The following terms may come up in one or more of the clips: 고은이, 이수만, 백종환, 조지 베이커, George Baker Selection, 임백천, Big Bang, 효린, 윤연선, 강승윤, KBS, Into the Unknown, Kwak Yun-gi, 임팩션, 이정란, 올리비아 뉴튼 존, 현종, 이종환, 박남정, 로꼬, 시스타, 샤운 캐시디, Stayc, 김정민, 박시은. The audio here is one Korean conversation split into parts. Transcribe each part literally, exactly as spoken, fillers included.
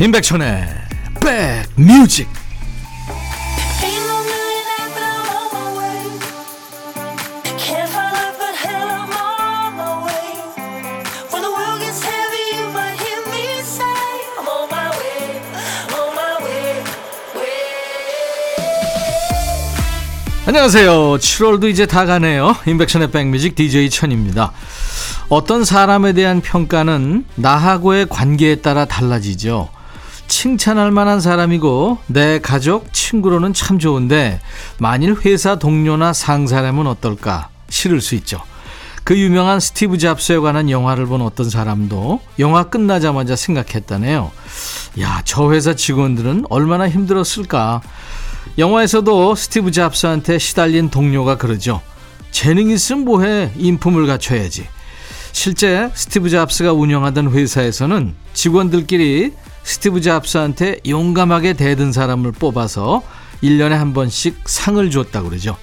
임팩션의 백뮤직. 안녕하세요. 칠월도 이제 다 가네요. 임팩션의 백뮤직 디제이 천입니다. 어떤 사람에 대한 평가는 나하고의 관계에 따라 달라지죠. 칭찬할 만한 사람이고 내 가족, 친구로는 참 좋은데 만일 회사 동료나 상사라면 어떨까 싫을 수 있죠. 그 유명한 스티브 잡스에 관한 영화를 본 어떤 사람도 영화 끝나자마자 생각했다네요. 야, 저 회사 직원들은 얼마나 힘들었을까. 영화에서도 스티브 잡스한테 시달린 동료가 그러죠. 재능 있으면 뭐해, 인품을 갖춰야지. 실제 스티브 잡스가 운영하던 회사에서는 직원들끼리 스티브 잡스한테 용감하게 대든 사람을 뽑아서 일 년에 한 번씩 상을 줬다고 그러죠.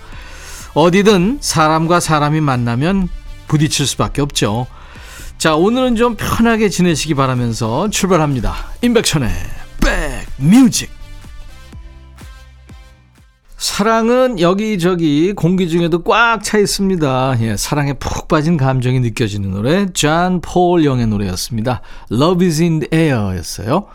어디든 사람과 사람이 만나면 부딪힐 수밖에 없죠. 자, 오늘은 좀 편하게 지내시기 바라면서 출발합니다. 임백천의 백뮤직. 사랑은 여기저기 공기 중에도 꽉 차 있습니다. 예, 사랑에 푹 빠진 감정이 느껴지는 노래, 존 폴 영의 노래였습니다. Love is in the air 였어요.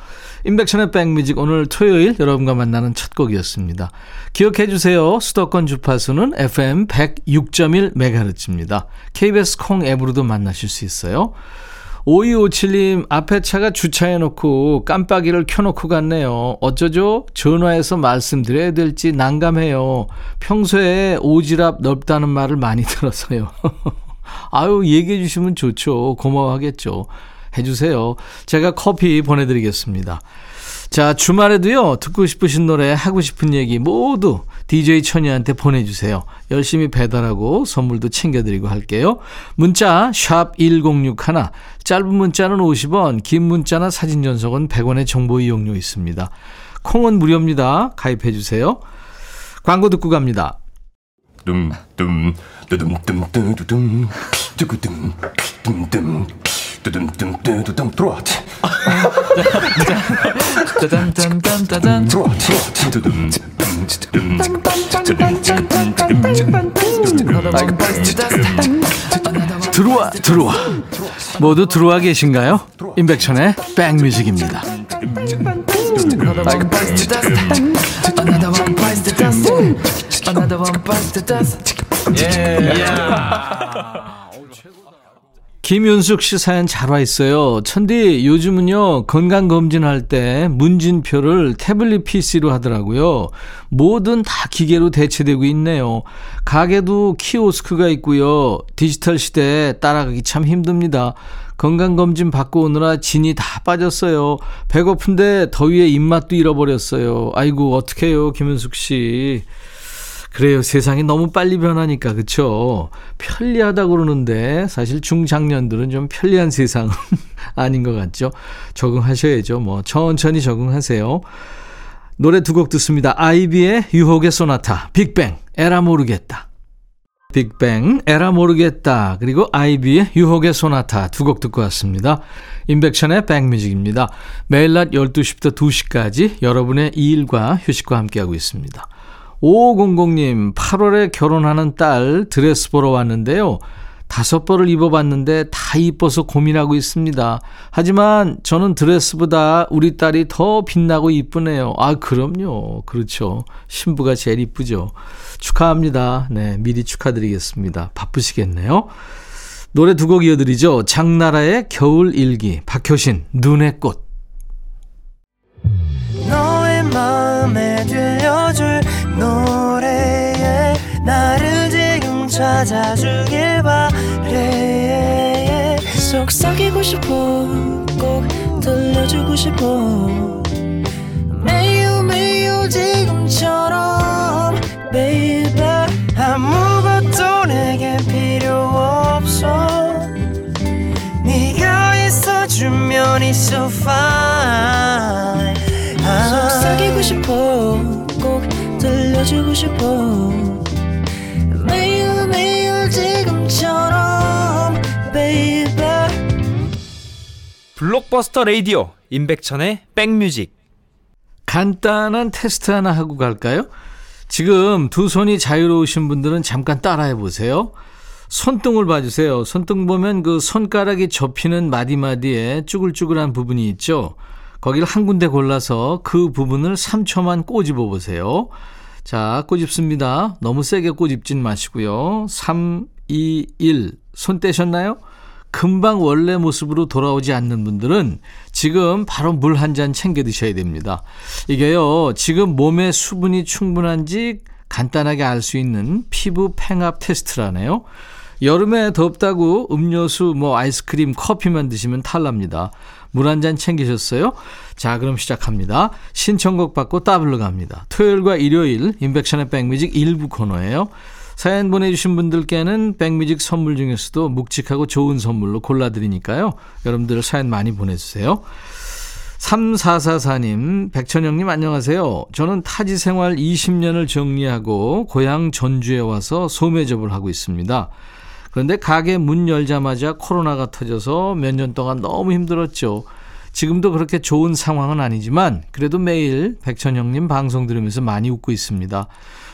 임백천의 백뮤직, 오늘 토요일 여러분과 만나는 첫 곡이었습니다. 기억해 주세요. 수도권 주파수는 에프엠 백육 점 일 메가헤르츠입니다. 케이비에스 콩 앱으로도 만나실 수 있어요. 오이오칠님, 앞에 차가 주차해놓고 깜빡이를 켜놓고 갔네요. 어쩌죠? 전화해서 말씀드려야 될지 난감해요. 평소에 오지랖 넓다는 말을 많이 들어서요. 아유, 얘기해 주시면 좋죠. 고마워하겠죠. 해주세요. 제가 커피 보내드리겠습니다. 자, 주말에도요, 듣고 싶으신 노래, 하고 싶은 얘기 모두 디제이 천이한테 보내주세요. 열심히 배달하고 선물도 챙겨드리고 할게요. 문자 샵 일공육일, 짧은 문자는 오십 원, 긴 문자나 사진 전송은 백 원의 정보 이용료 있습니다. 콩은 무료입니다. 가입해 주세요. 광고 듣고 갑니다. 둠둠 두둠둠두둠 두구둠 둠둠 두둠둠 트로트 짜잔짜잔짜잔 트로트 두둠 들어와 들어와 모두 들어와 계신가요? 임백천의 백뮤직입니다. 김윤숙 씨 사연 잘 와 있어요. 천디, 요즘은요 건강검진할 때 문진표를 태블릿 피씨로 하더라고요. 뭐든 다 기계로 대체되고 있네요. 가게도 키오스크가 있고요. 디지털 시대에 따라가기 참 힘듭니다. 건강검진 받고 오느라 진이 다 빠졌어요. 배고픈데 더위에 입맛도 잃어버렸어요. 아이고, 어떡해요 김윤숙 씨. 그래요. 세상이 너무 빨리 변하니까, 그렇죠? 편리하다고 그러는데 사실 중장년들은 좀 편리한 세상은 아닌 것 같죠? 적응하셔야죠. 뭐 천천히 적응하세요. 노래 두 곡 듣습니다. 아이비의 유혹의 소나타, 빅뱅, 에라 모르겠다. 빅뱅, 에라 모르겠다. 그리고 아이비의 유혹의 소나타 두 곡 듣고 왔습니다. 임백천의 백뮤직입니다. 매일 낮 열두 시부터 두 시까지 여러분의 일과 휴식과 함께하고 있습니다. 오오공공님, 팔월에 결혼하는 딸 드레스 보러 왔는데요. 다섯 벌을 입어봤는데 다 이뻐서 고민하고 있습니다. 하지만 저는 드레스보다 우리 딸이 더 빛나고 이쁘네요. 아, 그럼요. 그렇죠. 신부가 제일 이쁘죠. 축하합니다. 네, 미리 축하드리겠습니다. 바쁘시겠네요. 노래 두 곡 이어드리죠. 장나라의 겨울일기, 박효신, 눈의 꽃. 너의 마음에 들려줄 노래에 나를 지금 찾아주길 바래. 속삭이고 싶어, 꼭 들려주고 싶어, 매우 매우 지금처럼 baby. 아무것도 내게 필요 없어, 네가 있어주면 it's so fine. 아, 속삭이고 싶어, 꼭 들려주고 싶어, 매일 매일 지금처럼 baby. 블록버스터 라디오 임팩션의 백뮤직. 간단한 테스트 하나 하고 갈까요? 지금 두 손이 자유로우신 분들은 잠깐 따라해보세요. 손등을 봐주세요. 손등 보면 그 손가락이 접히는 마디마디에 쭈글쭈글한 부분이 있죠. 거기를 한 군데 골라서 그 부분을 삼 초만 꼬집어 보세요. 자, 꼬집습니다. 너무 세게 꼬집진 마시고요. 삼, 이, 일. 손 떼셨나요? 금방 원래 모습으로 돌아오지 않는 분들은 지금 바로 물 한 잔 챙겨 드셔야 됩니다. 이게요, 지금 몸에 수분이 충분한지 간단하게 알 수 있는 피부 팽압 테스트라네요. 여름에 덥다고 음료수, 뭐 아이스크림, 커피만 드시면 탈납니다. 물 한 잔 챙기셨어요? 자, 그럼 시작합니다. 신청곡 받고 따블로 갑니다. 토요일과 일요일 인백션의 백뮤직 일부 코너예요. 사연 보내주신 분들께는 백뮤직 선물 중에서도 묵직하고 좋은 선물로 골라드리니까요. 여러분들 사연 많이 보내주세요. 삼사사사 님, 백천영님 안녕하세요. 저는 타지 생활 이십 년을 정리하고 고향 전주에 와서 소매접을 하고 있습니다. 그런데 가게 문 열자마자 코로나가 터져서 몇 년 동안 너무 힘들었죠. 지금도 그렇게 좋은 상황은 아니지만 그래도 매일 백천영님 방송 들으면서 많이 웃고 있습니다.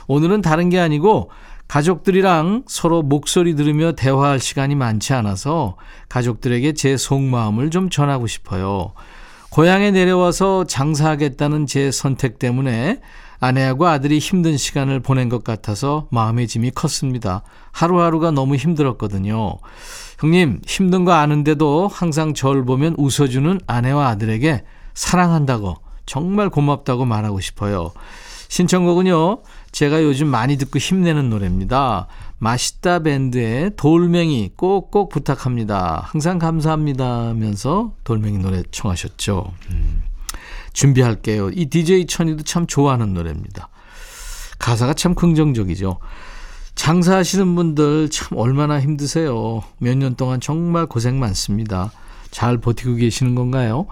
오늘은 다른 게 아니고 가족들이랑 서로 목소리 들으며 대화할 시간이 많지 않아서 가족들에게 제 속마음을 좀 전하고 싶어요. 고향에 내려와서 장사하겠다는 제 선택 때문에 아내하고 아들이 힘든 시간을 보낸 것 같아서 마음의 짐이 컸습니다. 하루하루가 너무 힘들었거든요. 형님, 힘든 거 아는데도 항상 절 보면 웃어주는 아내와 아들에게 사랑한다고, 정말 고맙다고 말하고 싶어요. 신청곡은요, 제가 요즘 많이 듣고 힘내는 노래입니다. 맛있다 밴드의 돌멩이 꼭꼭 부탁합니다. 항상 감사합니다 하면서 돌멩이 노래 청하셨죠. 음, 준비할게요. 이 디제이 천이도 참 좋아하는 노래입니다. 가사가 참 긍정적이죠. 장사하시는 분들 참 얼마나 힘드세요. 몇 년 동안 정말 고생 많습니다. 잘 버티고 계시는 건가요?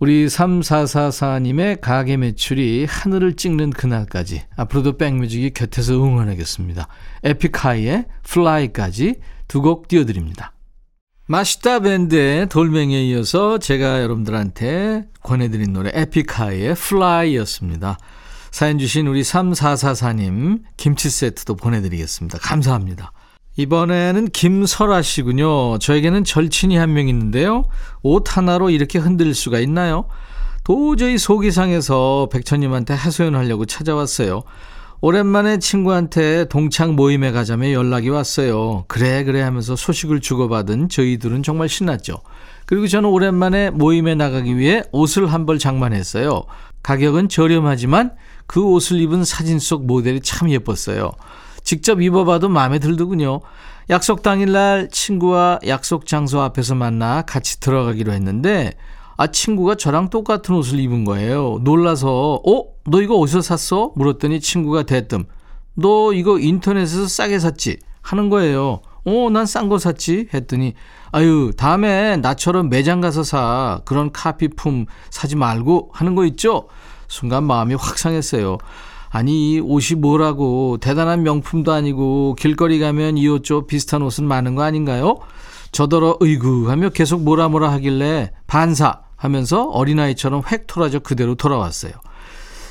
우리 삼사사사 님의 가게 매출이 하늘을 찍는 그날까지 앞으로도 백뮤직이 곁에서 응원하겠습니다. 에픽하이의 플라이까지 두 곡 띄워드립니다. 마시다 밴드의 돌멩이에 이어서 제가 여러분들한테 권해드린 노래 에픽하이의 플라이였습니다. 사연 주신 우리 삼사사사 님 김치 세트도 보내드리겠습니다. 감사합니다. 이번에는 김설아 씨군요. 저에게는 절친이 한 명 있는데요. 옷 하나로 이렇게 흔들 수가 있나요? 도저히 속이 상해서 백천님한테 하소연하려고 찾아왔어요. 오랜만에 친구한테 동창 모임에 가자며 연락이 왔어요. 그래 그래 하면서 소식을 주고받은 저희 둘은 정말 신났죠. 그리고 저는 오랜만에 모임에 나가기 위해 옷을 한 벌 장만했어요. 가격은 저렴하지만 그 옷을 입은 사진 속 모델이 참 예뻤어요. 직접 입어봐도 마음에 들더군요. 약속 당일날 친구와 약속 장소 앞에서 만나 같이 들어가기로 했는데 아 친구가 저랑 똑같은 옷을 입은 거예요. 놀라서 어? 너 이거 어디서 샀어? 물었더니 친구가 대뜸 너 이거 인터넷에서 싸게 샀지? 하는 거예요. 어, 난 싼 거 샀지? 했더니 아유 다음에 나처럼 매장 가서 사. 그런 카피품 사지 말고 하는 거 있죠? 순간 마음이 확 상했어요. 아니 이 옷이 뭐라고 대단한 명품도 아니고 길거리 가면 이 옷조 비슷한 옷은 많은 거 아닌가요? 저더러 으이구 하며 계속 뭐라 뭐라 하길래 반사 하면서 어린아이처럼 획 토라져 그대로 돌아왔어요.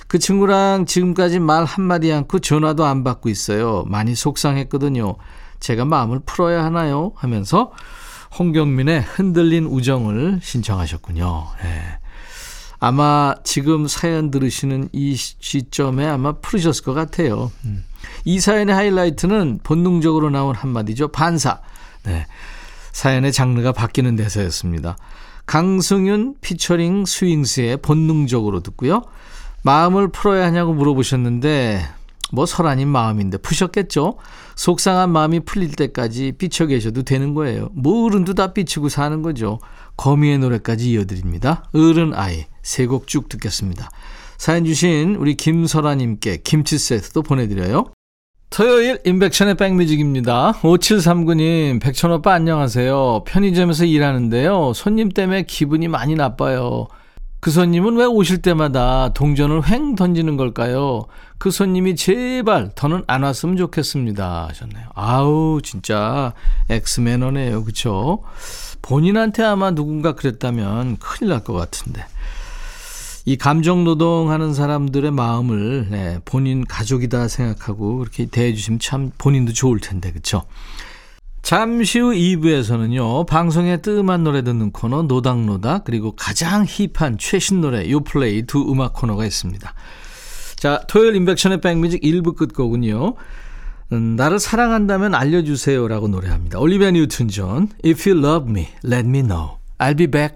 그 친구랑 지금까지 말 한마디 않고 전화도 안 받고 있어요. 많이 속상했거든요. 제가 마음을 풀어야 하나요? 하면서 홍경민의 흔들린 우정을 신청하셨군요. 네. 아마 지금 사연 들으시는 이 시점에 아마 풀으셨을 것 같아요. 음. 이 사연의 하이라이트는 본능적으로 나온 한마디죠. 반사. 네. 사연의 장르가 바뀌는 대사였습니다. 강승윤 피처링 스윙스의 본능적으로 듣고요. 마음을 풀어야 하냐고 물어보셨는데 뭐 설아님 마음인데 푸셨겠죠. 속상한 마음이 풀릴 때까지 삐쳐 계셔도 되는 거예요. 뭐 어른도 다 삐치고 사는 거죠. 거미의 노래까지 이어드립니다. 어른 아이 세 곡 쭉 듣겠습니다. 사연 주신 우리 김설아님께 김치 세트도 보내드려요. 토요일 인백천의 백뮤직입니다. 오칠삼구 님, 백천오빠 안녕하세요. 편의점에서 일하는데요. 손님 때문에 기분이 많이 나빠요. 그 손님은 왜 오실 때마다 동전을 횡 던지는 걸까요? 그 손님이 제발 더는 안 왔으면 좋겠습니다 하셨네요. 아우 진짜 엑스매너네요. 그렇죠? 본인한테 아마 누군가 그랬다면 큰일 날 것 같은데 이 감정노동하는 사람들의 마음을 네, 본인 가족이다 생각하고 그렇게 대해주시면 참 본인도 좋을 텐데 그렇죠? 잠시 후 이 부에서는요. 방송에 뜸한 노래 듣는 코너 노닥노닥 그리고 가장 힙한 최신 노래 요플레이 두 음악 코너가 있습니다. 자, 토요일 임팩션의 백뮤직 일 부 끝곡은요. 음, 나를 사랑한다면 알려주세요 라고 노래합니다. 올리비아 뉴튼 존 If you love me, let me know. I'll be back.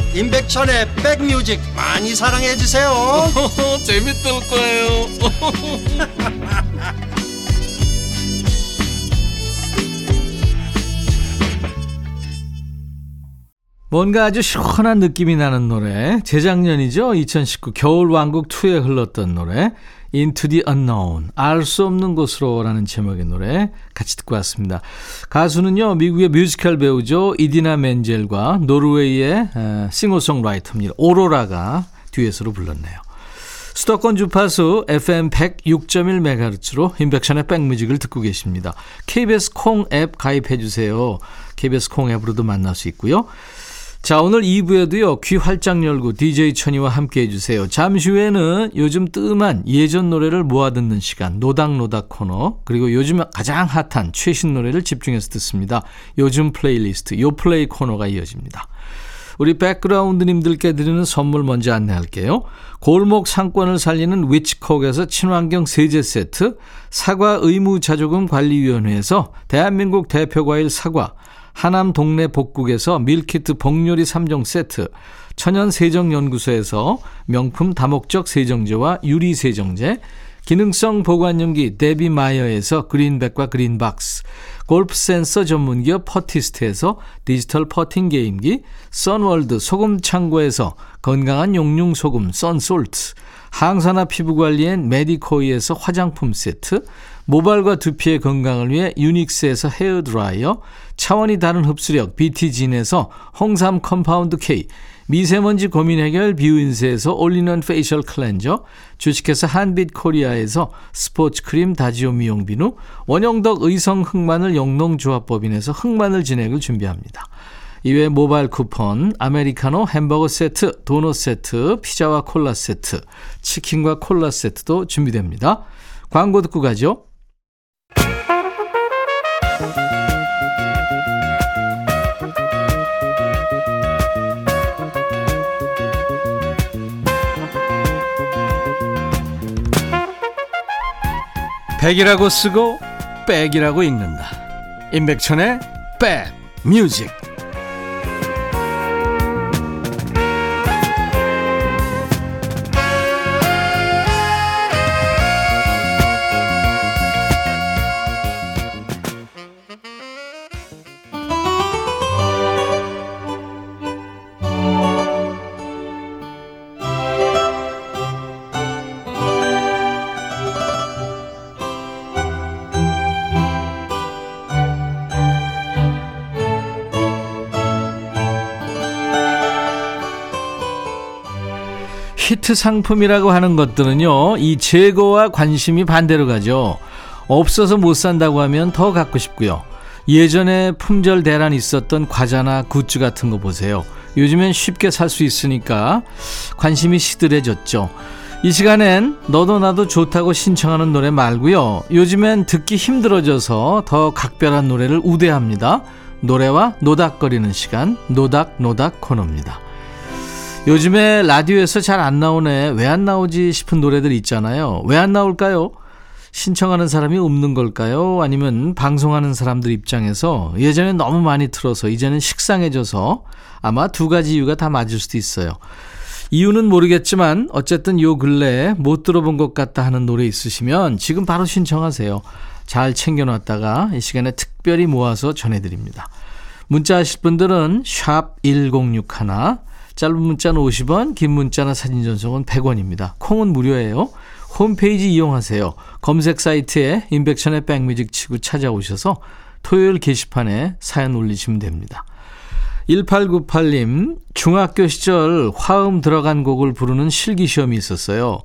임백천의 백뮤직 많이 사랑해 주세요. 재밌을 거예요. 뭔가 아주 시원한 느낌이 나는 노래 재작년이죠. 이천십구 겨울왕국이에 흘렀던 노래 Into the Unknown 알 수 없는 곳으로 라는 제목의 노래 같이 듣고 왔습니다. 가수는요 미국의 뮤지컬 배우죠 이디나 멘젤과 노르웨이의 싱어송라이터입니다. 오로라가 듀엣으로 불렀네요. 수도권 주파수 에프엠 백육 점 일 메가헤르츠로 임팩션의 백뮤직을 듣고 계십니다. 케이비에스 콩 앱 가입해 주세요. 케이비에스 콩 앱으로도 만날 수 있고요. 자 오늘 이 부에도요 귀 활짝 열고 디제이 천이와 함께해 주세요. 잠시 후에는 요즘 뜸한 예전 노래를 모아 듣는 시간 노닥노닥 코너 그리고 요즘 가장 핫한 최신 노래를 집중해서 듣습니다. 요즘 플레이리스트 요플레이 코너가 이어집니다. 우리 백그라운드님들께 드리는 선물 먼저 안내할게요. 골목 상권을 살리는 위치콕에서 친환경 세제 세트 사과 의무자조금 관리위원회에서 대한민국 대표과일 사과 하남 동네 복국에서 밀키트 복요리 삼 종 세트, 천연세정연구소에서 명품 다목적 세정제와 유리세정제, 기능성 보관용기 데비마이어에서 그린백과 그린박스, 골프센서 전문기업 퍼티스트에서 디지털 퍼팅 게임기, 선월드 소금창고에서 건강한 용융소금 선솔트, 항산화 피부관리엔 메디코이에서 화장품 세트, 모발과 두피의 건강을 위해 유닉스에서 헤어드라이어, 차원이 다른 흡수력 비티진에서 홍삼 컴파운드 K, 미세먼지 고민 해결 뷰인세에서 올리는 페이셜 클렌저, 주식회사 한빛코리아에서 스포츠 크림 다지오 미용 비누, 원형덕 의성 흑마늘 영농조합법인에서 흑마늘 진액을 준비합니다. 이외에 모바일 쿠폰, 아메리카노 햄버거 세트, 도넛 세트, 피자와 콜라 세트, 치킨과 콜라 세트도 준비됩니다. 광고 듣고 가죠. 백이라고 쓰고 백이라고 읽는다. 임백천의 백 뮤직. 히트 상품이라고 하는 것들은요 이 재고와 관심이 반대로 가죠. 없어서 못 산다고 하면 더 갖고 싶고요. 예전에 품절 대란 있었던 과자나 굿즈 같은 거 보세요. 요즘엔 쉽게 살 수 있으니까 관심이 시들해졌죠. 이 시간엔 너도 나도 좋다고 신청하는 노래 말고요 요즘엔 듣기 힘들어져서 더 각별한 노래를 우대합니다. 노래와 노닥거리는 시간 노닥노닥 코너입니다. 요즘에 라디오에서 잘 안 나오네 왜 안 나오지 싶은 노래들 있잖아요. 왜 안 나올까요? 신청하는 사람이 없는 걸까요? 아니면 방송하는 사람들 입장에서 예전에 너무 많이 틀어서 이제는 식상해져서, 아마 두 가지 이유가 다 맞을 수도 있어요. 이유는 모르겠지만 어쨌든 요 근래에 못 들어본 것 같다 하는 노래 있으시면 지금 바로 신청하세요. 잘 챙겨놨다가 이 시간에 특별히 모아서 전해드립니다. 문자 하실 분들은 샵 천육십일, 짧은 문자는 오십 원, 긴 문자나 사진 전송은 백 원입니다. 콩은 무료예요. 홈페이지 이용하세요. 검색 사이트에 임팩션의 백뮤직 치고 찾아오셔서 토요일 게시판에 사연 올리시면 됩니다. 일팔구팔 님, 중학교 시절 화음 들어간 곡을 부르는 실기시험이 있었어요.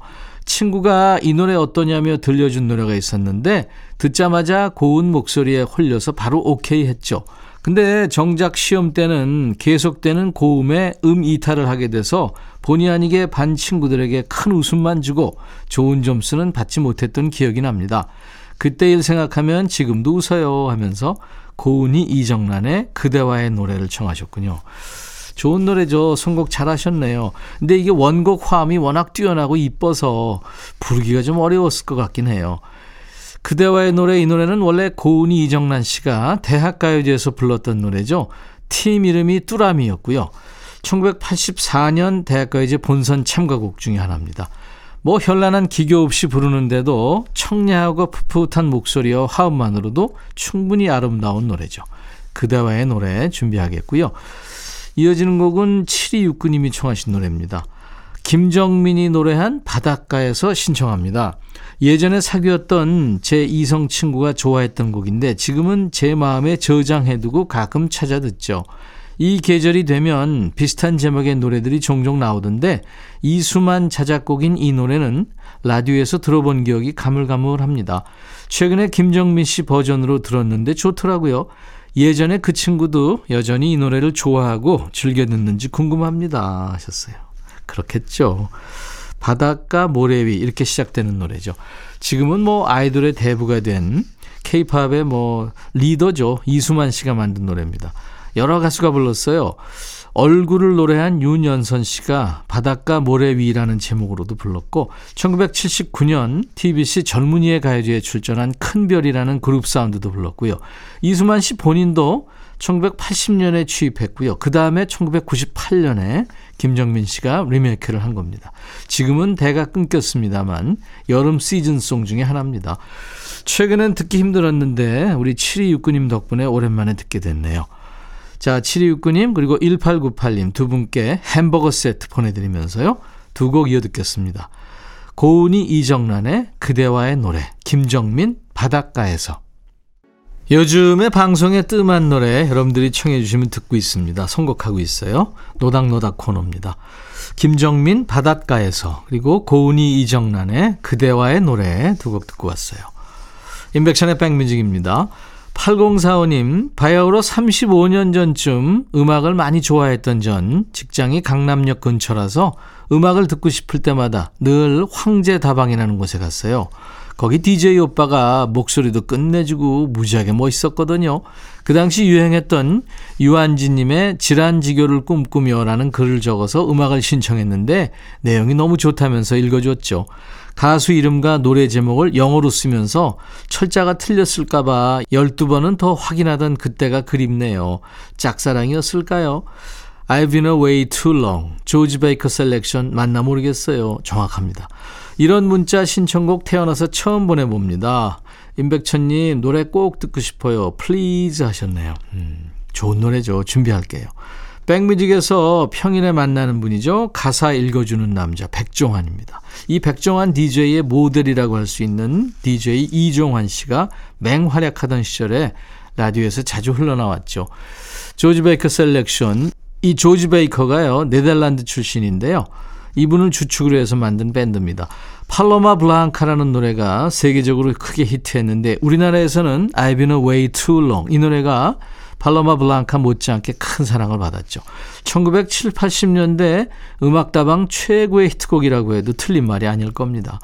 친구가 이 노래 어떠냐며 들려준 노래가 있었는데 듣자마자 고운 목소리에 홀려서 바로 오케이 했죠. 근데 정작 시험 때는 계속되는 고음에 음 이탈을 하게 돼서 본의 아니게 반 친구들에게 큰 웃음만 주고 좋은 점수는 받지 못했던 기억이 납니다. 그때 일 생각하면 지금도 웃어요 하면서 고은이 이정란의 그대와의 노래를 청하셨군요. 좋은 노래죠. 선곡 잘하셨네요. 근데 이게 원곡 화음이 워낙 뛰어나고 이뻐서 부르기가 좀 어려웠을 것 같긴 해요. 그대와의 노래, 이 노래는 원래 고은이 이정란 씨가 대학가요제에서 불렀던 노래죠. 팀 이름이 뚜라미였고요. 천구백팔십사 년 대학가요제 본선 참가곡 중에 하나입니다. 뭐 현란한 기교 없이 부르는데도 청량하고 풋풋한 목소리와 화음만으로도 충분히 아름다운 노래죠. 그대와의 노래 준비하겠고요. 이어지는 곡은 칠이육구 님이 청하신 노래입니다. 김정민이 노래한 바닷가에서 신청합니다. 예전에 사귀었던 제 이성 친구가 좋아했던 곡인데 지금은 제 마음에 저장해두고 가끔 찾아 듣죠. 이 계절이 되면 비슷한 제목의 노래들이 종종 나오던데 이수만 자작곡인 이 노래는 라디오에서 들어본 기억이 가물가물합니다. 최근에 김정민 씨 버전으로 들었는데 좋더라고요. 예전에 그 친구도 여전히 이 노래를 좋아하고 즐겨 듣는지 궁금합니다 하셨어요. 그렇겠죠. 바닷가 모래 위, 이렇게 시작되는 노래죠. 지금은 뭐 아이돌의 대부가 된 케이팝의 뭐 리더죠. 이수만 씨가 만든 노래입니다. 여러 가수가 불렀어요. 얼굴을 노래한 윤연선 씨가 바닷가 모래 위라는 제목으로도 불렀고, 천구백칠십구 년 티비씨 젊은이의 가요제에 출전한 큰별이라는 그룹 사운드도 불렀고요. 이수만 씨 본인도 천구백팔십 년에 취입했고요. 그 다음에 천구백구십팔 년에 김정민 씨가 리메이크를 한 겁니다. 지금은 대가 끊겼습니다만 여름 시즌송 중에 하나입니다. 최근엔 듣기 힘들었는데 우리 칠이육구 님 덕분에 오랜만에 듣게 됐네요. 자, 칠이육구 님 그리고 일팔구팔 님 두 분께 햄버거 세트 보내드리면서요, 두 곡 이어 듣겠습니다. 고은이 이정란의 그대와의 노래, 김정민 바닷가에서. 요즘에 방송에 뜸한 노래 여러분들이 청해 주시면 듣고 있습니다. 선곡하고 있어요. 노닥노닥 코너입니다. 김정민 바닷가에서, 그리고 고은이 이정란의 그대와의 노래 두 곡 듣고 왔어요. 임백천의 백뮤직입니다. 팔공사오 님, 바야흐로 삼십오 년 전쯤 음악을 많이 좋아했던 전, 직장이 강남역 근처라서 음악을 듣고 싶을 때마다 늘 황제 다방이라는 곳에 갔어요. 거기 디제이 오빠가 목소리도 끝내주고 무지하게 멋있었거든요. 그 당시 유행했던 유한지님의 질환지교를 꿈꾸며라는 글을 적어서 음악을 신청했는데 내용이 너무 좋다면서 읽어줬죠. 가수 이름과 노래 제목을 영어로 쓰면서 철자가 틀렸을까 봐 열두 번은 더 확인하던 그때가 그립네요. 짝사랑이었을까요? I've been away too long. 조지 베이커 셀렉션 맞나 모르겠어요. 정확합니다. 이런 문자 신청곡 태어나서 처음 보내봅니다. 임백천님 노래 꼭 듣고 싶어요. Please 하셨네요. 음, 좋은 노래죠. 준비할게요. 백뮤직에서 평일에 만나는 분이죠. 가사 읽어주는 남자 백종환입니다. 이 백종환 디제이의 모델이라고 할 수 있는 디제이 이종환 씨가 맹활약하던 시절에 라디오에서 자주 흘러나왔죠. 조지 베이커 셀렉션. 이 조지 베이커가요, 네덜란드 출신인데요. 이분을 주축으로 해서 만든 밴드입니다. 팔로마 블랑카라는 노래가 세계적으로 크게 히트했는데 우리나라에서는 I've been away too long, 이 노래가 팔로마 블랑카 못지않게 큰 사랑을 받았죠. 천구백칠십, 팔십 년대 음악다방 최고의 히트곡이라고 해도 틀린 말이 아닐 겁니다.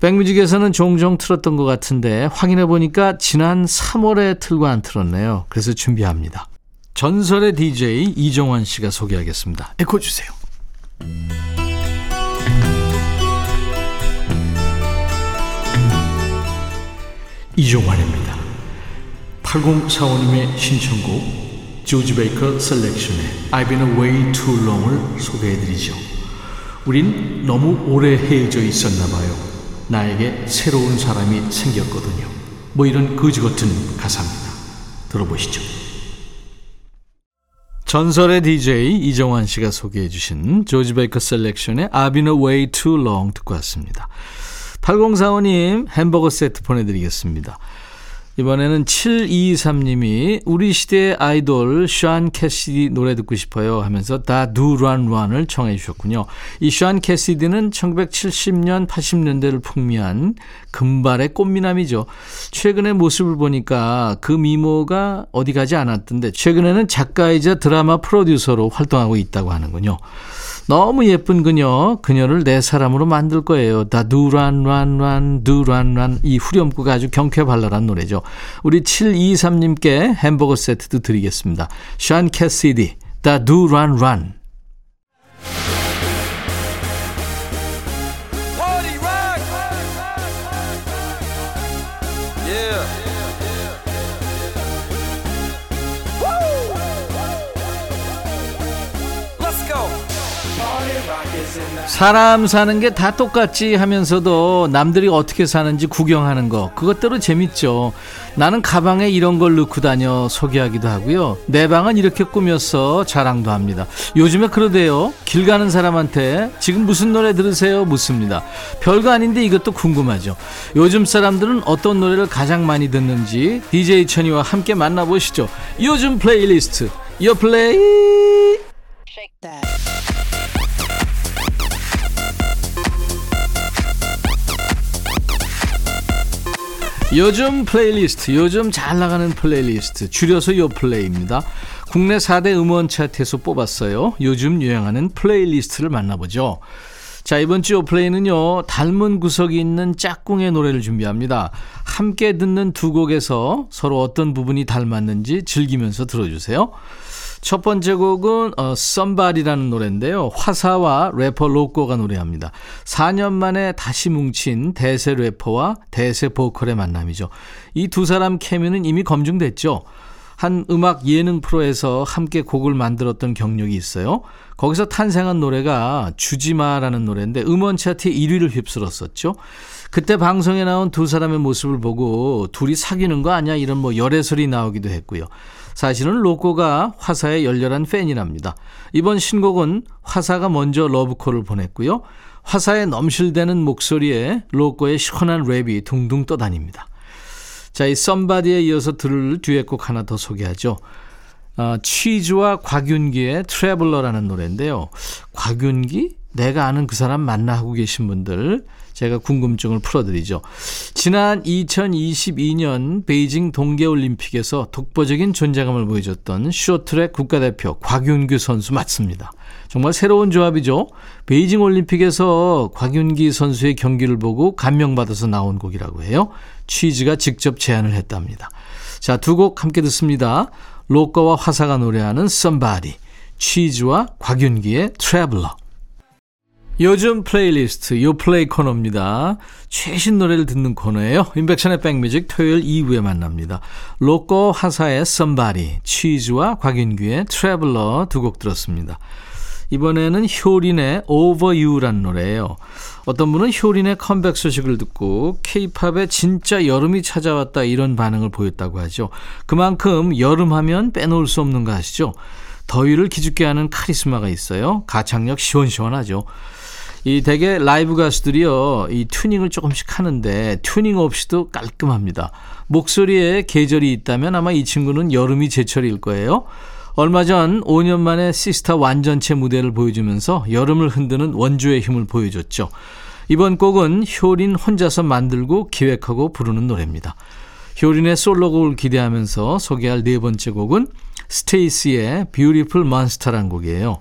백뮤직에서는 종종 틀었던 것 같은데 확인해보니까 지난 삼월에 틀고 안 틀었네요. 그래서 준비합니다. 전설의 디제이 이종환 씨가 소개하겠습니다. 에코 주세요. 이종환입니다. 팔공사오님의 신청곡 조지 베이커 셀렉션의 I've been away too long을 소개해드리죠. 우린 너무 오래 헤어져 있었나봐요. 나에게 새로운 사람이 생겼거든요. 뭐 이런 거지같은 가사입니다. 들어보시죠. 전설의 디제이 이정환 씨가 소개해 주신 조지 베이커 셀렉션의 I've been away too long 듣고 왔습니다. 팔공사오님 햄버거 세트 보내드리겠습니다. 이번에는 칠이이삼님이 우리 시대의 아이돌 샤운 캐시디 노래 듣고 싶어요 하면서 다 두 런 런을 청해 주셨군요. 이 샤운 캐시디는 천구백칠십년 팔십년대를 풍미한 금발의 꽃미남이죠. 최근의 모습을 보니까 그 미모가 어디 가지 않았던데 최근에는 작가이자 드라마 프로듀서로 활동하고 있다고 하는군요. 너무 예쁜 그녀, 그녀를 내 사람으로 만들 거예요. 다 두란란란 두란란 이 후렴구가 아주 경쾌발랄한 노래죠. 우리 칠이이삼님께 햄버거 세트도 드리겠습니다. 샤운 캐시디, 다 두란란. 사람 사는 게 다 똑같지 하면서도 남들이 어떻게 사는지 구경하는 거 그것대로 재밌죠. 나는 가방에 이런 걸 넣고 다녀 소개하기도 하고요. 내 방은 이렇게 꾸며서 자랑도 합니다. 요즘에 그러대요. 길 가는 사람한테 지금 무슨 노래 들으세요? 묻습니다. 별거 아닌데 이것도 궁금하죠. 요즘 사람들은 어떤 노래를 가장 많이 듣는지 디제이 천이와 함께 만나보시죠. 요즘 플레이리스트 Your Play. Shake that. 요즘 플레이리스트, 요즘 잘 나가는 플레이리스트, 줄여서 요플레이입니다. 국내 사대 음원 차트에서 뽑았어요. 요즘 유행하는 플레이리스트를 만나보죠. 자, 이번 주 요플레이는요, 닮은 구석이 있는 짝꿍의 노래를 준비합니다. 함께 듣는 두 곡에서 서로 어떤 부분이 닮았는지 즐기면서 들어주세요. 첫 번째 곡은 어, Somebody라는 노래인데요. 화사와 래퍼 로꼬가 노래합니다. 사년 만에 다시 뭉친 대세 래퍼와 대세 보컬의 만남이죠. 이 두 사람 케미는 이미 검증됐죠. 한 음악 예능 프로에서 함께 곡을 만들었던 경력이 있어요. 거기서 탄생한 노래가 주지마라는 노래인데 음원 차트 일위를 휩쓸었었죠. 그때 방송에 나온 두 사람의 모습을 보고 둘이 사귀는 거 아니야 이런 뭐 열애설이 나오기도 했고요. 사실은 로꼬가 화사의 열렬한 팬이랍니다. 이번 신곡은 화사가 먼저 러브콜을 보냈고요. 화사의 넘실대는 목소리에 로꼬의 시원한 랩이 둥둥 떠다닙니다. 자, 이 썸바디에 이어서 들을 듀엣곡 하나 더 소개하죠. 어, 취즈와 곽윤기의 트래블러라는 노래인데요. 곽윤기? 내가 아는 그 사람 만나 하고 계신 분들 제가 궁금증을 풀어드리죠. 지난 이천이십이년 베이징 동계올림픽에서 독보적인 존재감을 보여줬던 쇼트트랙 국가대표 곽윤기 선수 맞습니다. 정말 새로운 조합이죠. 베이징 올림픽에서 곽윤기 선수의 경기를 보고 감명받아서 나온 곡이라고 해요. 취지가 직접 제안을 했답니다. 자, 두 곡 함께 듣습니다. 로꼬와 화사가 노래하는 Somebody, 취지와 곽윤기의 트래블러. 요즘 플레이리스트 요플레이 코너입니다. 최신 노래를 듣는 코너예요. 임팩션의 백뮤직 토요일 이후에 만납니다. 로꼬 화사의 Somebody, 취즈와 곽윤규의 트래블러 두 곡 들었습니다. 이번에는 효린의 Over You라는 노래예요. 어떤 분은 효린의 컴백 소식을 듣고 K-팝에 진짜 여름이 찾아왔다 이런 반응을 보였다고 하죠. 그만큼 여름하면 빼놓을 수 없는 거 아시죠? 더위를 기죽게 하는 카리스마가 있어요. 가창력 시원시원하죠. 이 대개 라이브 가수들이요, 이 튜닝을 조금씩 하는데 튜닝 없이도 깔끔합니다. 목소리에 계절이 있다면 아마 이 친구는 여름이 제철일 거예요. 얼마 전 오년 만에 시스타 완전체 무대를 보여주면서 여름을 흔드는 원조의 힘을 보여줬죠. 이번 곡은 효린 혼자서 만들고 기획하고 부르는 노래입니다. 효린의 솔로곡을 기대하면서 소개할 네 번째 곡은 스테이시의 Beautiful Monster란 곡이에요.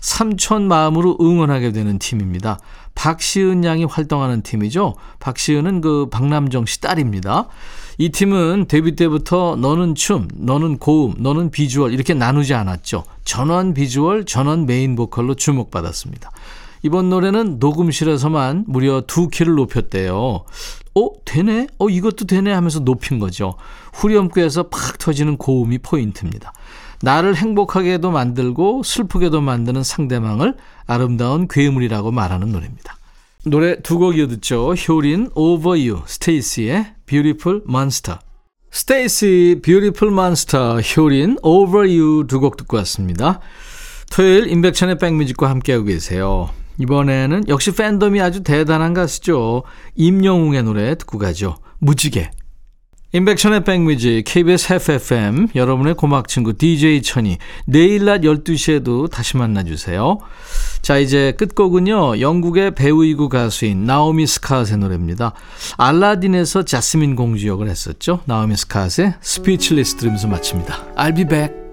삼촌 마음으로 응원하게 되는 팀입니다. 박시은 양이 활동하는 팀이죠. 박시은은 그 박남정 씨 딸입니다. 이 팀은 데뷔 때부터 너는 춤, 너는 고음, 너는 비주얼 이렇게 나누지 않았죠. 전원 비주얼, 전원 메인 보컬로 주목받았습니다. 이번 노래는 녹음실에서만 무려 두 키를 높였대요. 어? 되네? 어? 이것도 되네? 하면서 높인 거죠. 후렴구에서 팍 터지는 고음이 포인트입니다. 나를 행복하게도 만들고 슬프게도 만드는 상대방을 아름다운 괴물이라고 말하는 노래입니다. 노래 두 곡 이어듣죠. 효린 Over You, 스테이시의 Beautiful Monster. 스테이시 Beautiful Monster, 효린 Over You 두 곡 듣고 왔습니다. 토요일 임백천의 백뮤직과 함께하고 계세요. 이번에는 역시 팬덤이 아주 대단한 가수죠. 임영웅의 노래 듣고 가죠. 무지개. 임백천의 백뮤직 케이비에스 에프에프엠 여러분의 고막 친구 디제이 천이 내일 낮 열두 시에도 다시 만나주세요. 자, 이제 끝곡은요, 영국의 배우이고 가수인 나오미 스캇의 노래입니다. 알라딘에서 자스민 공주 역을 했었죠. 나오미 스캇의 스피치리스 들으면서 마칩니다. I'll be back.